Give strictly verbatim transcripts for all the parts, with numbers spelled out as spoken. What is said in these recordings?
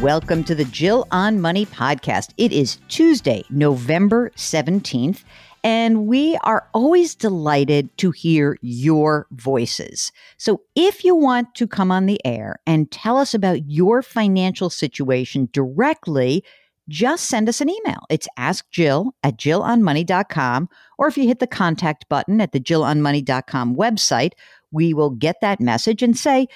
Welcome to the Jill on Money podcast. It is Tuesday, November seventeenth, and we are always delighted to hear your voices. So if you want to come on the air and tell us about your financial situation directly, just send us an email. It's askjill at jill on money dot com, or if you hit the contact button at the jill on money dot com website, we will get that message and say,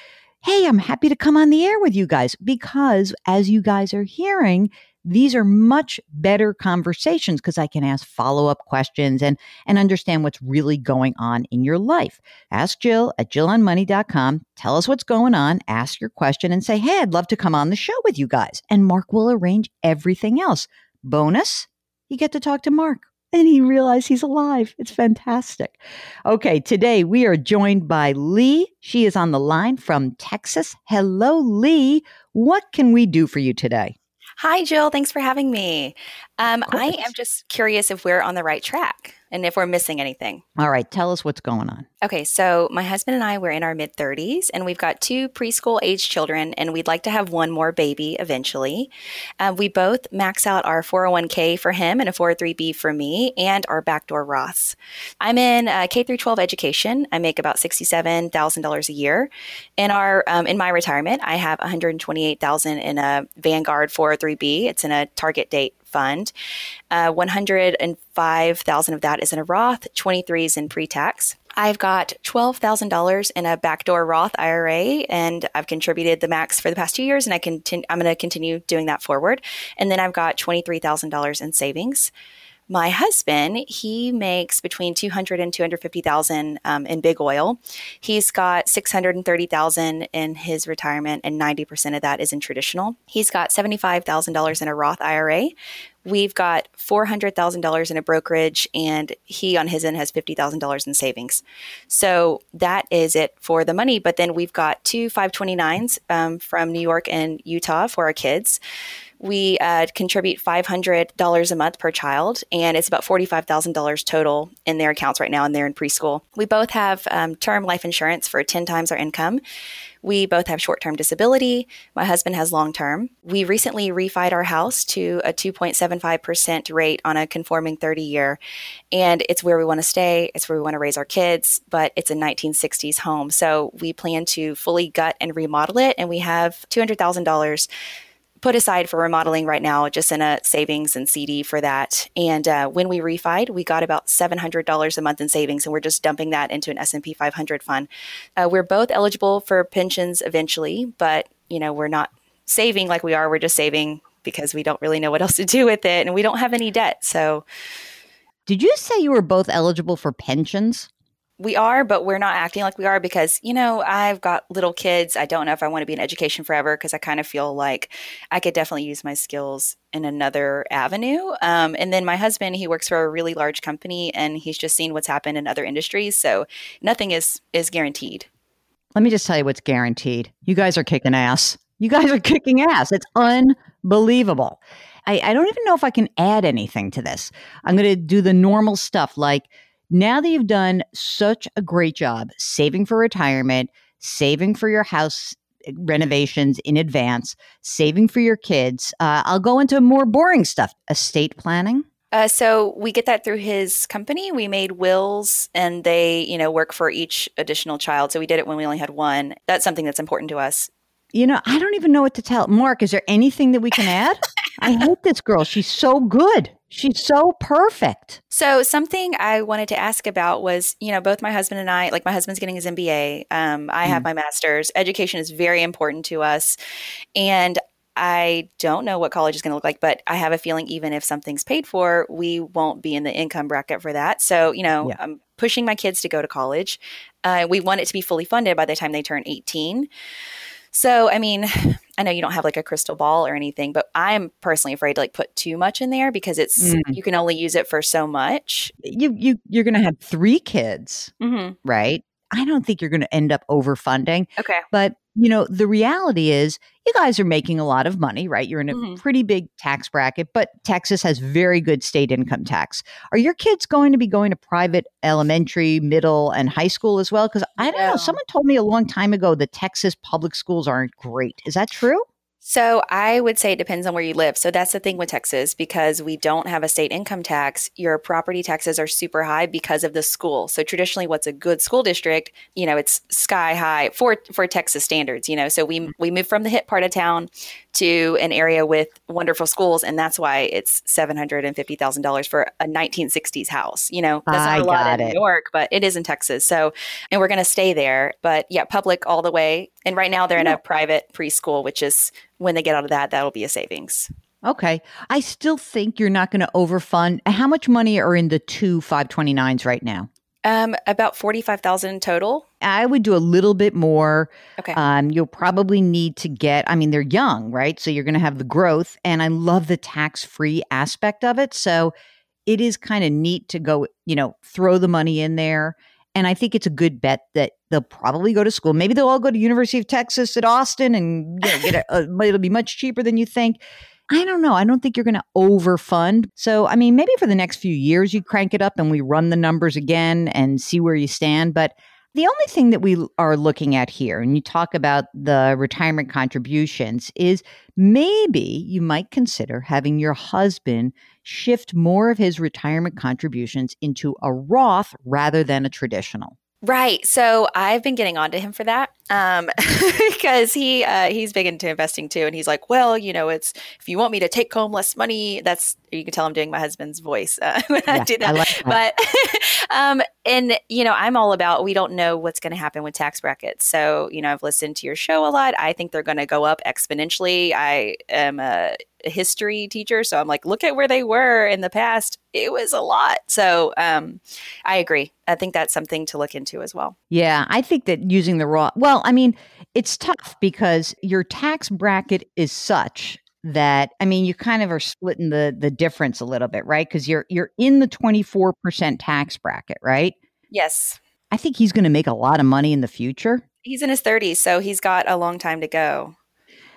hey, I'm happy to come on the air with you guys, because as you guys are hearing, these are much better conversations because I can ask follow-up questions and, and understand what's really going on in your life. Ask Jill at jill on money dot com. Tell us what's going on. Ask your question and say, hey, I'd love to come on the show with you guys. And Mark will arrange everything else. Bonus, you get to talk to Mark. And he realized he's alive. It's fantastic. Okay, today we are joined by Lee. She is on the line from Texas. Hello, Lee. What can we do for you today? Hi, Jill. Thanks for having me. Um, I am just curious if we're on the right track and if we're missing anything. All right, tell us what's going on. Okay, so my husband and I, we're in our mid thirties, and we've got two preschool-age children, and we'd like to have one more baby eventually. Um, we both max out our four oh one k for him and a four oh three b for me and our backdoor Roths. I'm in uh, K through twelve education. I make about sixty-seven thousand dollars a year. In our um, in my retirement, I have one hundred twenty-eight thousand dollars in a Vanguard four oh three b. It's in a target date fund. Uh, one hundred five thousand dollars of that is in a Roth, twenty-three thousand dollars is in pre-tax. I've got twelve thousand dollars in a backdoor Roth I R A, and I've contributed the max for the past two years, and I continue, I'm going to continue doing that forward. And then I've got twenty-three thousand dollars in savings. My husband, he makes between two hundred thousand dollars and two hundred fifty thousand dollars um, in big oil. He's got six hundred thirty thousand dollars in his retirement, and ninety percent of that is in traditional. He's got seventy-five thousand dollars in a Roth I R A. We've got four hundred thousand dollars in a brokerage, and he on his end has fifty thousand dollars in savings. So that is it for the money. But then we've got two five twenty-nines um, from New York and Utah for our kids. We uh, contribute five hundred dollars a month per child, and it's about forty-five thousand dollars total in their accounts right now, and they're in preschool. We both have um, term life insurance for ten times our income. We both have short-term disability. My husband has long-term. We recently refied our house to a two point seven five percent rate on a conforming thirty-year, and it's where we want to stay. It's where we want to raise our kids, but it's a nineteen sixties home. So we plan to fully gut and remodel it, and we have two hundred thousand dollars put aside for remodeling right now, just in a savings and C D for that. And uh, when we refied, we got about seven hundred dollars a month in savings, and we're just dumping that into an S and P five hundred fund. Uh, we're both eligible for pensions eventually, but you know, we're not saving like we are. We're just saving because we don't really know what else to do with it, and we don't have any debt. So, did you say you were both eligible for pensions? We are, but we're not acting like we are because, you know, I've got little kids. I don't know if I want to be in education forever because I kind of feel like I could definitely use my skills in another avenue. Um, and then my husband, he works for a really large company, and he's just seen what's happened in other industries. So nothing is is guaranteed. Let me just tell you what's guaranteed. You guys are kicking ass. You guys are kicking ass. It's unbelievable. I, I don't even know if I can add anything to this. I'm going to do the normal stuff like, now that you've done such a great job saving for retirement, saving for your house renovations in advance, saving for your kids, uh, I'll go into more boring stuff, estate planning. Uh, so we get that through his company. We made wills, and they, you know, work for each additional child. So we did it when we only had one. That's something that's important to us. You know, I don't even know what to tell. Mark, is there anything that we can add? I hate this girl. She's so good. She's so perfect. So something I wanted to ask about was, you know, both my husband and I, like my husband's getting his M B A. Um, I mm. have my master's. Education is very important to us. And I don't know what college is going to look like, but I have a feeling even if something's paid for, we won't be in the income bracket for that. So, you know, yeah. I'm pushing my kids to go to college. Uh, we want it to be fully funded by the time they turn eighteen. So, I mean, I know you don't have like a crystal ball or anything, but I'm personally afraid to like put too much in there because it's, mm. you can only use it for so much. You, you, you're going to have three kids, mm-hmm. right? I don't think you're going to end up overfunding. Okay. But you know, the reality is you guys are making a lot of money, right? You're in a mm-hmm. pretty big tax bracket, but Texas has very good state income tax. Are your kids going to be going to private elementary, middle, and high school as well? Because I don't yeah. know. Someone told me a long time ago that Texas public schools aren't great. Is that true? So I would say it depends on where you live. So that's the thing with Texas, because we don't have a state income tax, your property taxes are super high because of the school. So traditionally what's a good school district, you know, it's sky high for, for Texas standards, you know, so we, we moved from the hip part of town to an area with wonderful schools. And that's why it's seven hundred fifty thousand dollars for a nineteen sixties house. You know, that's not I a lot in it. New York, but it is in Texas. So, and we're going to stay there, but yeah, public all the way. And right now they're in a private preschool, which is when they get out of that, that'll be a savings. Okay. I still think you're not going to overfund. How much money are in the two five twenty-nines right now? Um, about forty-five thousand total. I would do a little bit more. Okay. Um, you'll probably need to get, I mean, they're young, right? So you're going to have the growth, and I love the tax-free aspect of it. So it is kind of neat to go, you know, throw the money in there. And I think it's a good bet that they'll probably go to school. Maybe they'll all go to University of Texas at Austin, and you know, get a, a, it'll be much cheaper than you think. I don't know. I don't think you're going to overfund. So, I mean, maybe for the next few years, you crank it up and we run the numbers again and see where you stand. But the only thing that we are looking at here, and you talk about the retirement contributions, is maybe you might consider having your husband shift more of his retirement contributions into a Roth rather than a traditional. Right. So I've been getting onto him for that um, because he uh, he's big into investing too. And he's like, well, you know, it's if you want me to take home less money, that's you can tell I'm doing my husband's voice uh, when yeah, I do that. I like that. But um, and, you know, I'm all about we don't know what's going to happen with tax brackets. So, you know, I've listened to your show a lot. I think they're going to go up exponentially. I am a history teacher. So I'm like, look at where they were in the past. It was a lot. So um, I agree. I think that's something to look into as well. Yeah. I think that using the raw, well, I mean, it's tough because your tax bracket is such that, I mean, you kind of are splitting the the difference a little bit, right? Because you're, you're in the twenty-four percent tax bracket, right? Yes. I think he's going to make a lot of money in the future. He's in his thirties. So he's got a long time to go.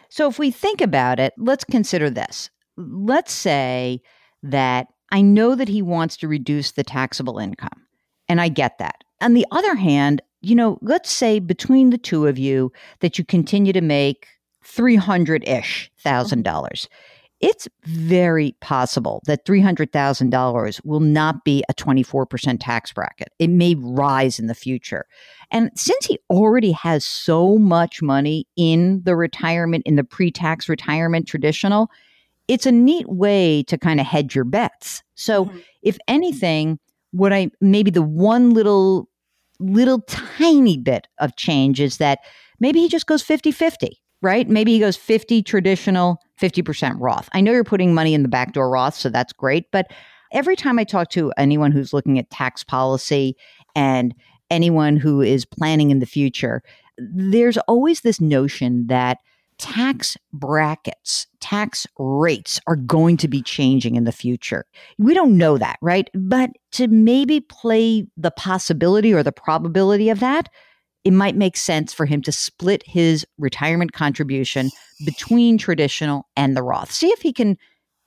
So if we think about it, let's consider this. Let's say that I know that he wants to reduce the taxable income, and I get that. On the other hand, you know, let's say between the two of you that you continue to make three hundred-ish thousand dollars. It's very possible that three hundred thousand dollars will not be a twenty-four percent tax bracket. It may rise in the future. And since he already has so much money in the retirement, in the pre-tax retirement traditional, it's a neat way to kind of hedge your bets. So mm-hmm. if anything, what I maybe the one little, little tiny bit of change is that maybe he just goes fifty-fifty. Right? Maybe he goes fifty traditional, fifty percent Roth. I know you're putting money in the backdoor Roth, so that's great. But every time I talk to anyone who's looking at tax policy and anyone who is planning in the future, there's always this notion that tax brackets, tax rates are going to be changing in the future. We don't know that, right? But to maybe play the possibility or the probability of that, it might make sense for him to split his retirement contribution between traditional and the Roth. See if he can,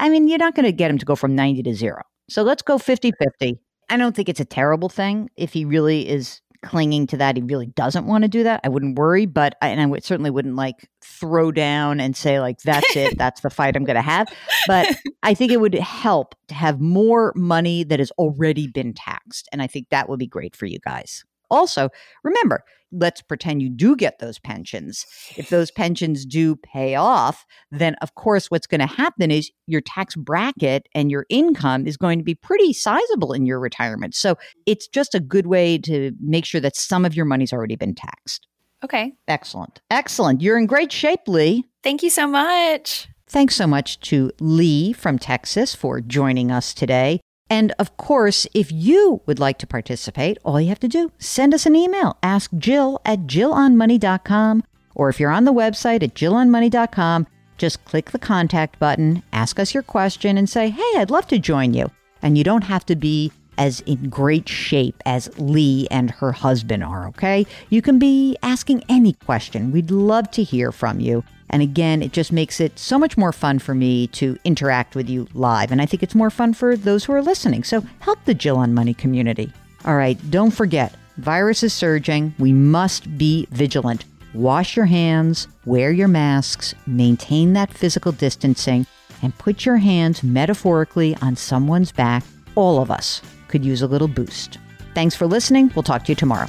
I mean, you're not going to get him to go from ninety to zero. So let's go fifty-fifty. I don't think it's a terrible thing. If he really is clinging to that, he really doesn't want to do that, I wouldn't worry, but I, and I would, certainly wouldn't like throw down and say like, that's it, that's the fight I'm going to have. But I think it would help to have more money that has already been taxed. And I think that would be great for you guys. Also, remember, let's pretend you do get those pensions. If those pensions do pay off, then of course, what's going to happen is your tax bracket and your income is going to be pretty sizable in your retirement. So it's just a good way to make sure that some of your money's already been taxed. Okay. Excellent. Excellent. You're in great shape, Lee. Thank you so much. Thanks so much to Lee from Texas for joining us today. And of course, if you would like to participate, all you have to do, send us an email, ask Jill at jill on money dot com, Or if you're on the website at jill on money dot com, just click the contact button, ask us your question, and say, hey, I'd love to join you. And you don't have to be as in great shape as Lee and her husband are, okay? You can be asking any question. We'd love to hear from you. And again, it just makes it so much more fun for me to interact with you live. And I think it's more fun for those who are listening. So help the Jill on Money community. All right, don't forget, virus is surging. We must be vigilant. Wash your hands, wear your masks, maintain that physical distancing, and put your hands metaphorically on someone's back. All of us could use a little boost. Thanks for listening. We'll talk to you tomorrow.